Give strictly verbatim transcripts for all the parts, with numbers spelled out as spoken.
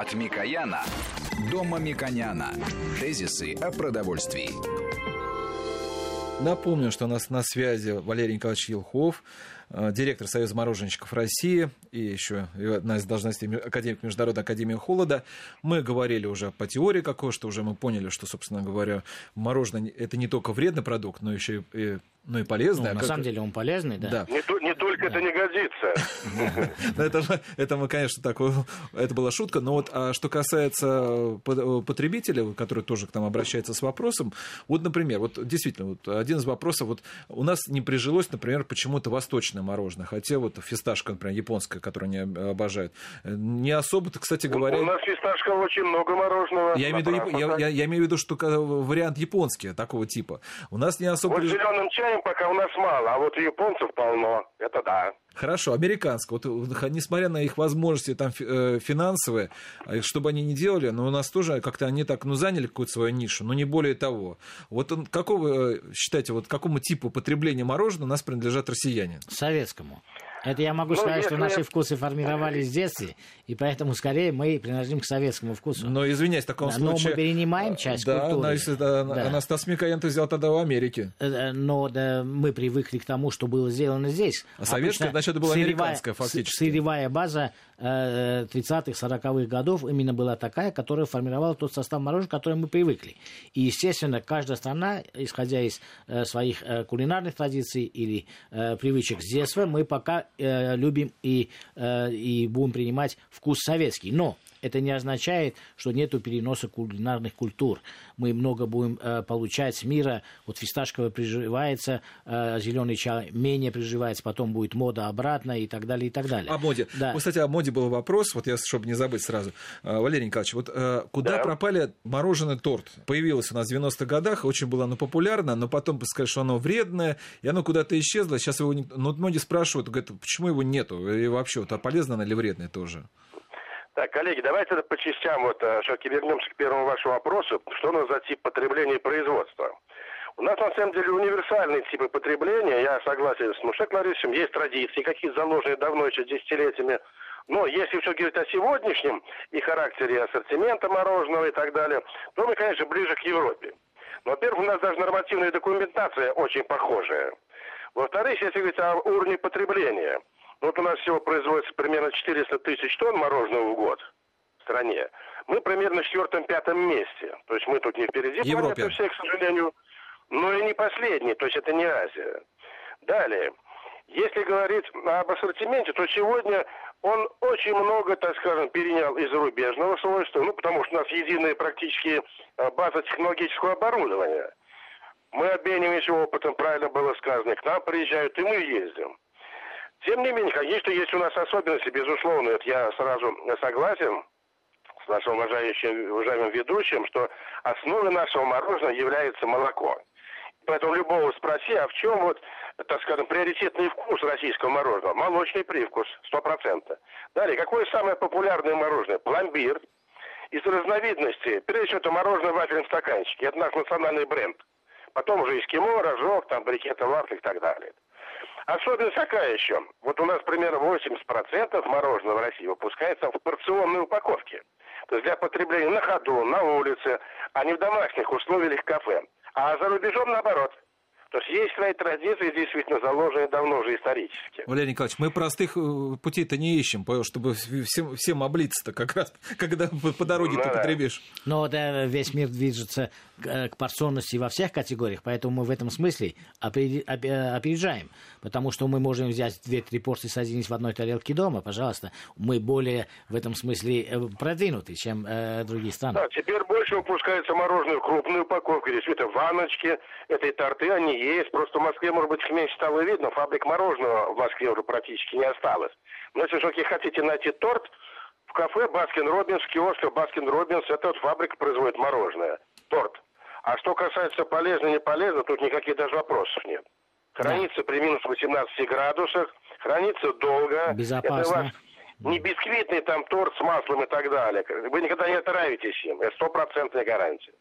От Микояна до Мамиконяна. Тезисы о продовольствии. Напомню, что у нас на связи Валерий Николаевич Елхов, директор Союза мороженщиков России и еще одна из должностей академик Международной академии холода. Мы говорили уже по теории какой, что уже мы поняли, что, собственно говоря, мороженое — это не только вредный продукт, но еще и, ну, и полезный. Ну, а на как... самом деле он полезный, да. да. Не, не только да. это не годится. Это мы, конечно, такое... Это была шутка, но вот что касается потребителя, который тоже к нам обращается с вопросом, вот, например, вот действительно, один из вопросов, вот у нас не прижилось, например, почему-то восточное мороженое, хотя вот фисташка, например, японская, которую они обожают, не особо-то, кстати говоря... У нас фисташка очень много мороженого. Я имею, виду, я, я, я имею в виду, что вариант японский, такого типа. У нас не особо... Вот зеленым чаем пока у нас мало, а вот японцев полно, это да. Хорошо, американского. Вот, несмотря на их возможности там финансовые, что бы они ни делали, но у нас тоже как-то они так, ну, заняли какую-то свою нишу, но не более того. Вот какого, считаете, вот какому типу потребления мороженого у нас принадлежат россияне? Советскому. Это я могу ну, сказать, что наши я... вкусы формировались в детстве, и поэтому скорее мы принадлежим к советскому вкусу. Но, извиняюсь, в таком да, случае... Но мы перенимаем часть да, культуры. Если, да, да. Анастас Микоян-то взял тогда в Америке. Но да, мы привыкли к тому, что было сделано здесь. А советская, значит, это была сырьевая, американская, фактически. Сырьевая база тридцатых-сороковых годов именно была такая, которая формировала тот состав мороженого, к которому мы привыкли. И, естественно, каждая страна, исходя из своих кулинарных традиций или привычек с детства, мы пока... любим и, и будем принимать вкус советский. Но это не означает, что нету переноса кулинарных культур. Мы много будем э, получать с мира. Вот фисташковое приживается, э, зеленый чай менее приживается, потом будет мода обратно и так далее, и так далее. О моде. Да. Вот, кстати, о моде был вопрос, вот я, чтобы не забыть сразу. Валерий Николаевич, вот э, куда да. пропали мороженое торт? Появилось у нас в девяностых годах, очень было оно популярно, но потом сказали, что оно вредное, и оно куда-то исчезло. Сейчас его не... ну, многие спрашивают, говорят, почему его нету? И вообще, вот, а полезно оно или вредное тоже? Так, коллеги, давайте по частям вот, вернемся к первому вашему вопросу. Что у нас за тип потребления и производства? У нас, на самом деле, универсальные типы потребления. Я согласен с Мушек Ларисовичем. Есть традиции, какие-то заложенные давно, еще десятилетиями. Но если все говорить о сегодняшнем и характере ассортимента мороженого и так далее, то мы, конечно, ближе к Европе. Но, во-первых, у нас даже нормативная документация очень похожая. Во-вторых, если говорить о уровне потребления... Вот у нас всего производится примерно четыреста тысяч тонн мороженого в год в стране. Мы примерно в четвертом-пятом месте. То есть мы тут не впереди планеты всей, к сожалению, но и не последний. То есть это не Азия. Далее. Если говорить об ассортименте, то сегодня он очень много, так скажем, перенял из зарубежного свойства. Ну, потому что у нас единая практически база технологического оборудования. Мы обмениваемся опытом, правильно было сказано. К нам приезжают, и мы ездим. Тем не менее, конечно, есть у нас особенности, безусловно, это я сразу согласен с нашим уважающим, уважаемым ведущим, что основой нашего мороженого является молоко. Поэтому любого спроси, а в чем вот, так скажем, приоритетный вкус российского мороженого? Молочный привкус, сто процентов. Далее, какое самое популярное мороженое? Пломбир. Из разновидностей, прежде всего, это мороженое в вафельном стаканчике. Это наш национальный бренд. Потом уже эскимо, рожок, там, брикеты, вафли и так далее. Особенность какая еще? Вот у нас примерно восемьдесят процентов мороженого в России выпускается в порционной упаковке. То есть для потребления на ходу, на улице, а не в домашних условиях или в кафе. А за рубежом наоборот. То есть есть свои традиции, действительно заложенные давно уже исторически. Валерий Николаевич, мы простых путей-то не ищем, чтобы всем, всем облиться-то как раз, когда по дороге ну, ты да. потребишь. Но да, весь мир движется к порционности во всех категориях, поэтому мы в этом смысле опережаем. Потому что мы можем взять две-три порции, соединить в одной тарелке дома, пожалуйста. Мы более в этом смысле продвинуты, чем другие страны. Да, теперь больше выпускается мороженое в крупную упаковку, действительно, ванночки, это и торты, они есть. Просто в Москве, может быть, их меньше стало видно. Фабрик мороженого в Москве уже практически не осталось. Но если все-таки хотите найти торт, в кафе Баскин-Робинс, в киосках Баскин-Робинс, это вот фабрика производит мороженое. Торт. А что касается полезно, не полезно, тут никаких даже вопросов нет. Хранится при минус восемнадцати градусах, хранится долго. Безопасно. Не бисквитный там торт с маслом и так далее. Вы никогда не отравитесь им. Это стопроцентная гарантия.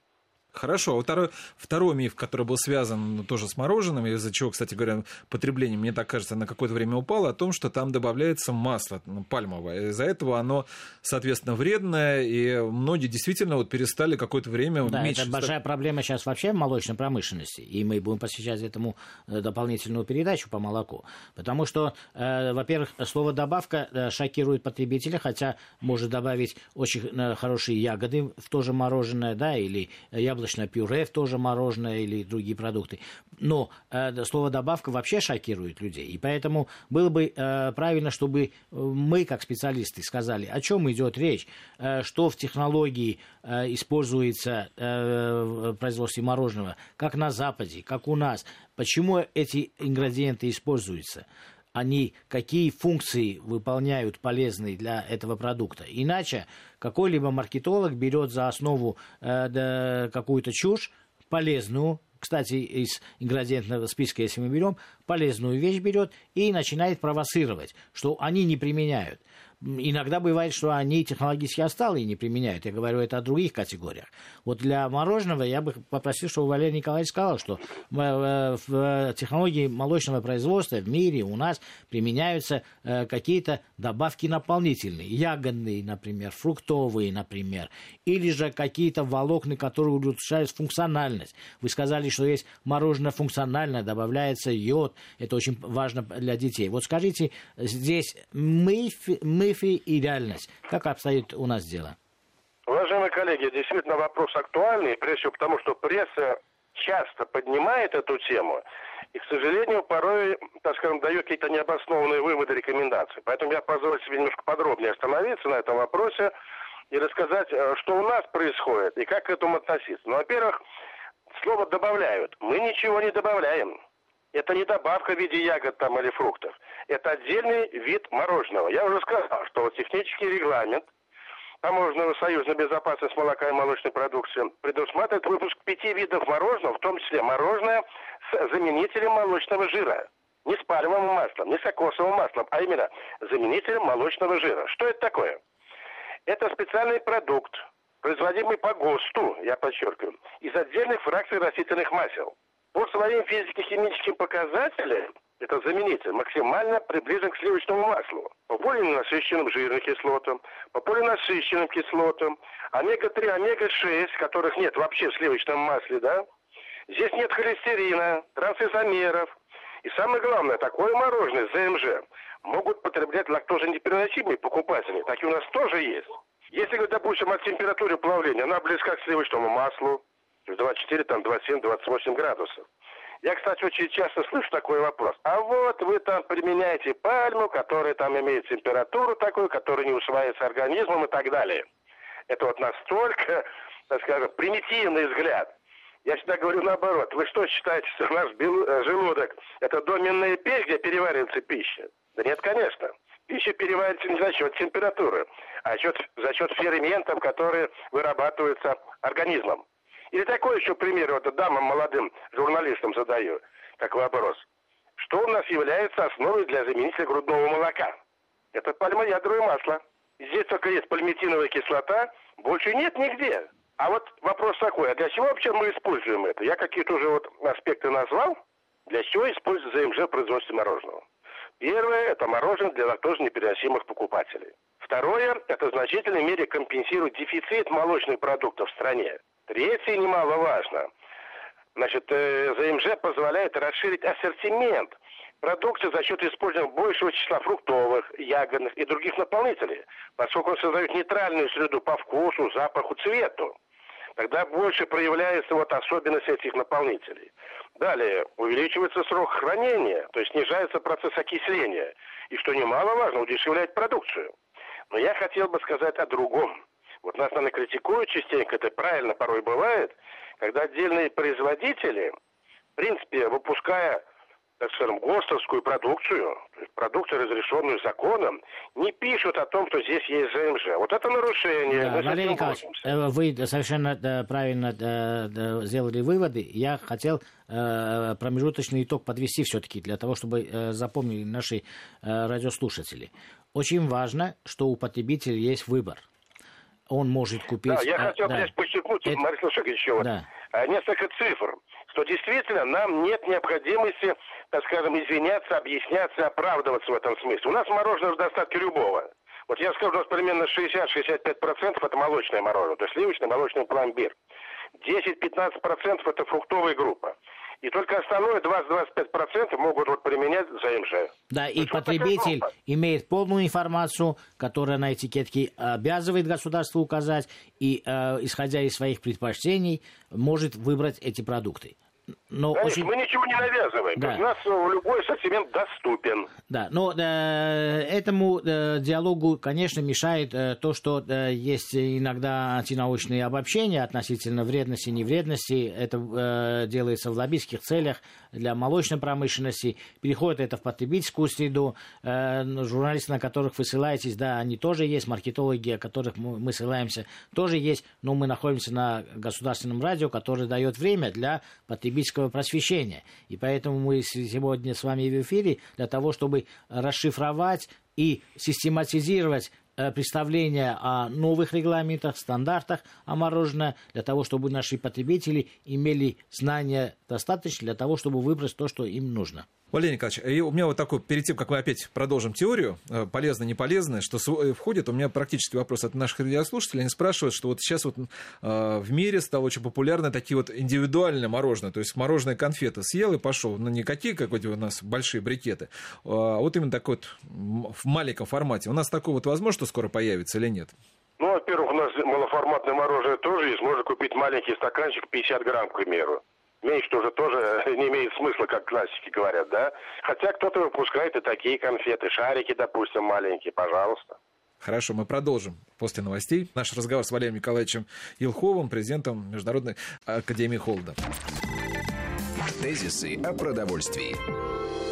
Хорошо. А второй, второй миф, который был связан тоже с мороженым, из-за чего, кстати говоря, потребление, мне так кажется, на какое-то время упало, о том, что там добавляется масло пальмовое. Из-за этого оно, соответственно, вредное, и многие действительно вот перестали какое-то время... Да, меньше это стали... большая проблема сейчас вообще в молочной промышленности, и мы будем посвящать этому дополнительную передачу по молоку, потому что, э, во-первых, слово «добавка» э, шокирует потребителя, хотя можно добавить очень э, хорошие ягоды в то же мороженое, да, или яблочное пюре в то же мороженое, или другие продукты. Но э, слово «добавка» вообще шокирует людей, и поэтому было бы э, правильно, чтобы мы, как специалисты, сказали, о чем идет речь, э, что в технологии э, используется э, в производстве мороженого, как на Западе, как у нас, почему эти ингредиенты используются, они какие функции выполняют полезные для этого продукта. Иначе какой-либо маркетолог берет за основу э, да, какую-то чушь полезную, кстати, из ингредиентного списка, если мы берем, полезную вещь берет и начинает провоцировать, что они не применяют. Иногда бывает, что они технологически отсталые не применяют. Я говорю это о других категориях. Вот для мороженого я бы попросил, чтобы Валерий Николаевич сказал, что в технологии молочного производства в мире у нас применяются какие-то добавки дополнительные. Ягодные, например, фруктовые, например. Или же какие-то волокна, которые улучшают функциональность. Вы сказали, что есть мороженое функциональное, добавляется йод. Это очень важно для детей. Вот скажите, здесь мы... мы и реальность. Как обстоит у нас дело? Уважаемые коллеги, действительно вопрос актуальный, прежде всего потому, что пресса часто поднимает эту тему и, к сожалению, порой, так скажем, дает какие-то необоснованные выводы, рекомендации. Поэтому я позволю себе немножко подробнее остановиться на этом вопросе и рассказать, что у нас происходит и как к этому относиться. Ну, во-первых, слово «добавляют». Мы ничего не добавляем. Это не добавка в виде ягод там или фруктов. Это отдельный вид мороженого. Я уже сказал, что технический регламент Таможенного союза на безопасность молока и молочной продукции предусматривает выпуск пяти видов мороженого, в том числе мороженое с заменителем молочного жира. Не с пальмовым маслом, не с кокосовым маслом, а именно заменителем молочного жира. Что это такое? Это специальный продукт, производимый по ГОСТу, я подчеркиваю, из отдельных фракций растительных масел. По своим физико-химическим показателям, это заменитель, максимально приближен к сливочному маслу. По полиненасыщенным жирным кислотам, по полиненасыщенным кислотам, омега-три, омега-шесть, которых нет вообще в сливочном масле, да? Здесь нет холестерина, трансизомеров. И самое главное, такое мороженое, ЗМЖ, могут потреблять лактозонепереносимые покупатели. Такие у нас тоже есть. Если говорить, допустим, о температуре плавления, она близка к сливочному маслу. двадцать четыре, там, двадцать семь, двадцать восемь градусов. Я, кстати, очень часто слышу такой вопрос. А вот вы там применяете пальму, которая там имеет температуру такую, которая не усваивается организмом и так далее. Это вот настолько, так скажем, примитивный взгляд. Я всегда говорю наоборот. Вы что считаете, что наш желудок – это доменная печь, где переваривается пища? Да нет, конечно. Пища переваривается не за счет температуры, а за счет, за счет ферментов, которые вырабатываются организмом. Или такой еще пример, вот дамам, молодым журналистам задаю, такой вопрос. Что у нас является основой для заменителя грудного молока? Это пальмоядровое масло. Здесь только есть пальмитиновая кислота, больше нет нигде. А вот вопрос такой, а для чего вообще мы используем это? Я какие-то уже вот аспекты назвал, для чего используют ЗМЖ в производстве мороженого. Первое, это мороженое для лактозонепереносимых покупателей. Второе, это в значительной мере компенсирует дефицит молочных продуктов в стране. Третье, немаловажно, значит, ЗМЖ позволяет расширить ассортимент продукции за счет использования большего числа фруктовых, ягодных и других наполнителей, поскольку он создает нейтральную среду по вкусу, запаху, цвету. Тогда больше проявляется вот особенность этих наполнителей. Далее, увеличивается срок хранения, то есть снижается процесс окисления, и, что немаловажно, удешевляет продукцию. Но я хотел бы сказать о другом. Вот нас, наверное, критикуют частенько, это правильно порой бывает, когда отдельные производители, в принципе, выпуская, так скажем, ГОСТовскую продукцию, продукцию, разрешенную законом, не пишут о том, что здесь есть ЗМЖ. Вот это нарушение. Да, Валерий Николаевич, вы совершенно правильно сделали выводы. Я хотел промежуточный итог подвести все-таки, для того, чтобы запомнили наши радиослушатели. Очень важно, что у потребителя есть выбор. Он может купить... Да, я хотел, а, да. подчеркнуть, это... Марина Шагович, еще да. несколько цифр, что действительно нам нет необходимости, так скажем, извиняться, объясняться, оправдываться в этом смысле. У нас мороженое в достатке любого. Вот я скажу, у нас примерно шестьдесят-шестьдесят пять процентов это молочное мороженое, то есть сливочное, молочный пломбир. десять-пятнадцать процентов это фруктовая группа. И только остальное двадцать-двадцать пять процентов могут вот применять ЗМЖ. Да, и потребитель имеет полную информацию, которая на этикетке обязывает государство указать, и, э, исходя из своих предпочтений, может выбрать эти продукты. Но Конечно, очень... мы ничего не навязываем. Да. У нас любой ассортимент доступен. Да, но э, этому э, диалогу, конечно, мешает э, то, что э, есть иногда антинаучные обобщения относительно вредности и невредности. Это э, делается в лоббистских целях для молочной промышленности. Переходит это в потребительскую среду. Э, журналисты, на которых вы ссылаетесь, да, они тоже есть. Маркетологи, о которых мы, мы ссылаемся, тоже есть. Но мы находимся на государственном радио, которое дает время для потребителей. Просвещения. И поэтому мы сегодня с вами в эфире для того, чтобы расшифровать и систематизировать представления о новых регламентах, стандартах о мороженом, для того, чтобы наши потребители имели знания достаточно для того, чтобы выбрать то, что им нужно. Валерий Николаевич, и у меня вот такой, перед тем, как мы опять продолжим теорию, полезно, не полезно, что входит, у меня практически вопрос от наших радиослушателей. Они спрашивают, что вот сейчас вот в мире стало очень популярно такие вот индивидуальные мороженое, то есть мороженое конфеты съел и пошел, но не какие, как у нас большие брикеты, а вот именно такой вот в маленьком формате. У нас такое вот возможно, что скоро появится или нет? Ну, во-первых, у нас малоформатное мороженое тоже есть, можно купить маленький стаканчик пятьдесят грамм, к примеру. Меньше тоже тоже не имеет смысла, как классики говорят, да? Хотя кто-то выпускает и такие конфеты, шарики, допустим, маленькие, пожалуйста. Хорошо, мы продолжим после новостей наш разговор с Валерием Николаевичем Елховым, президентом Международной академии холода. Тезисы о продовольствии.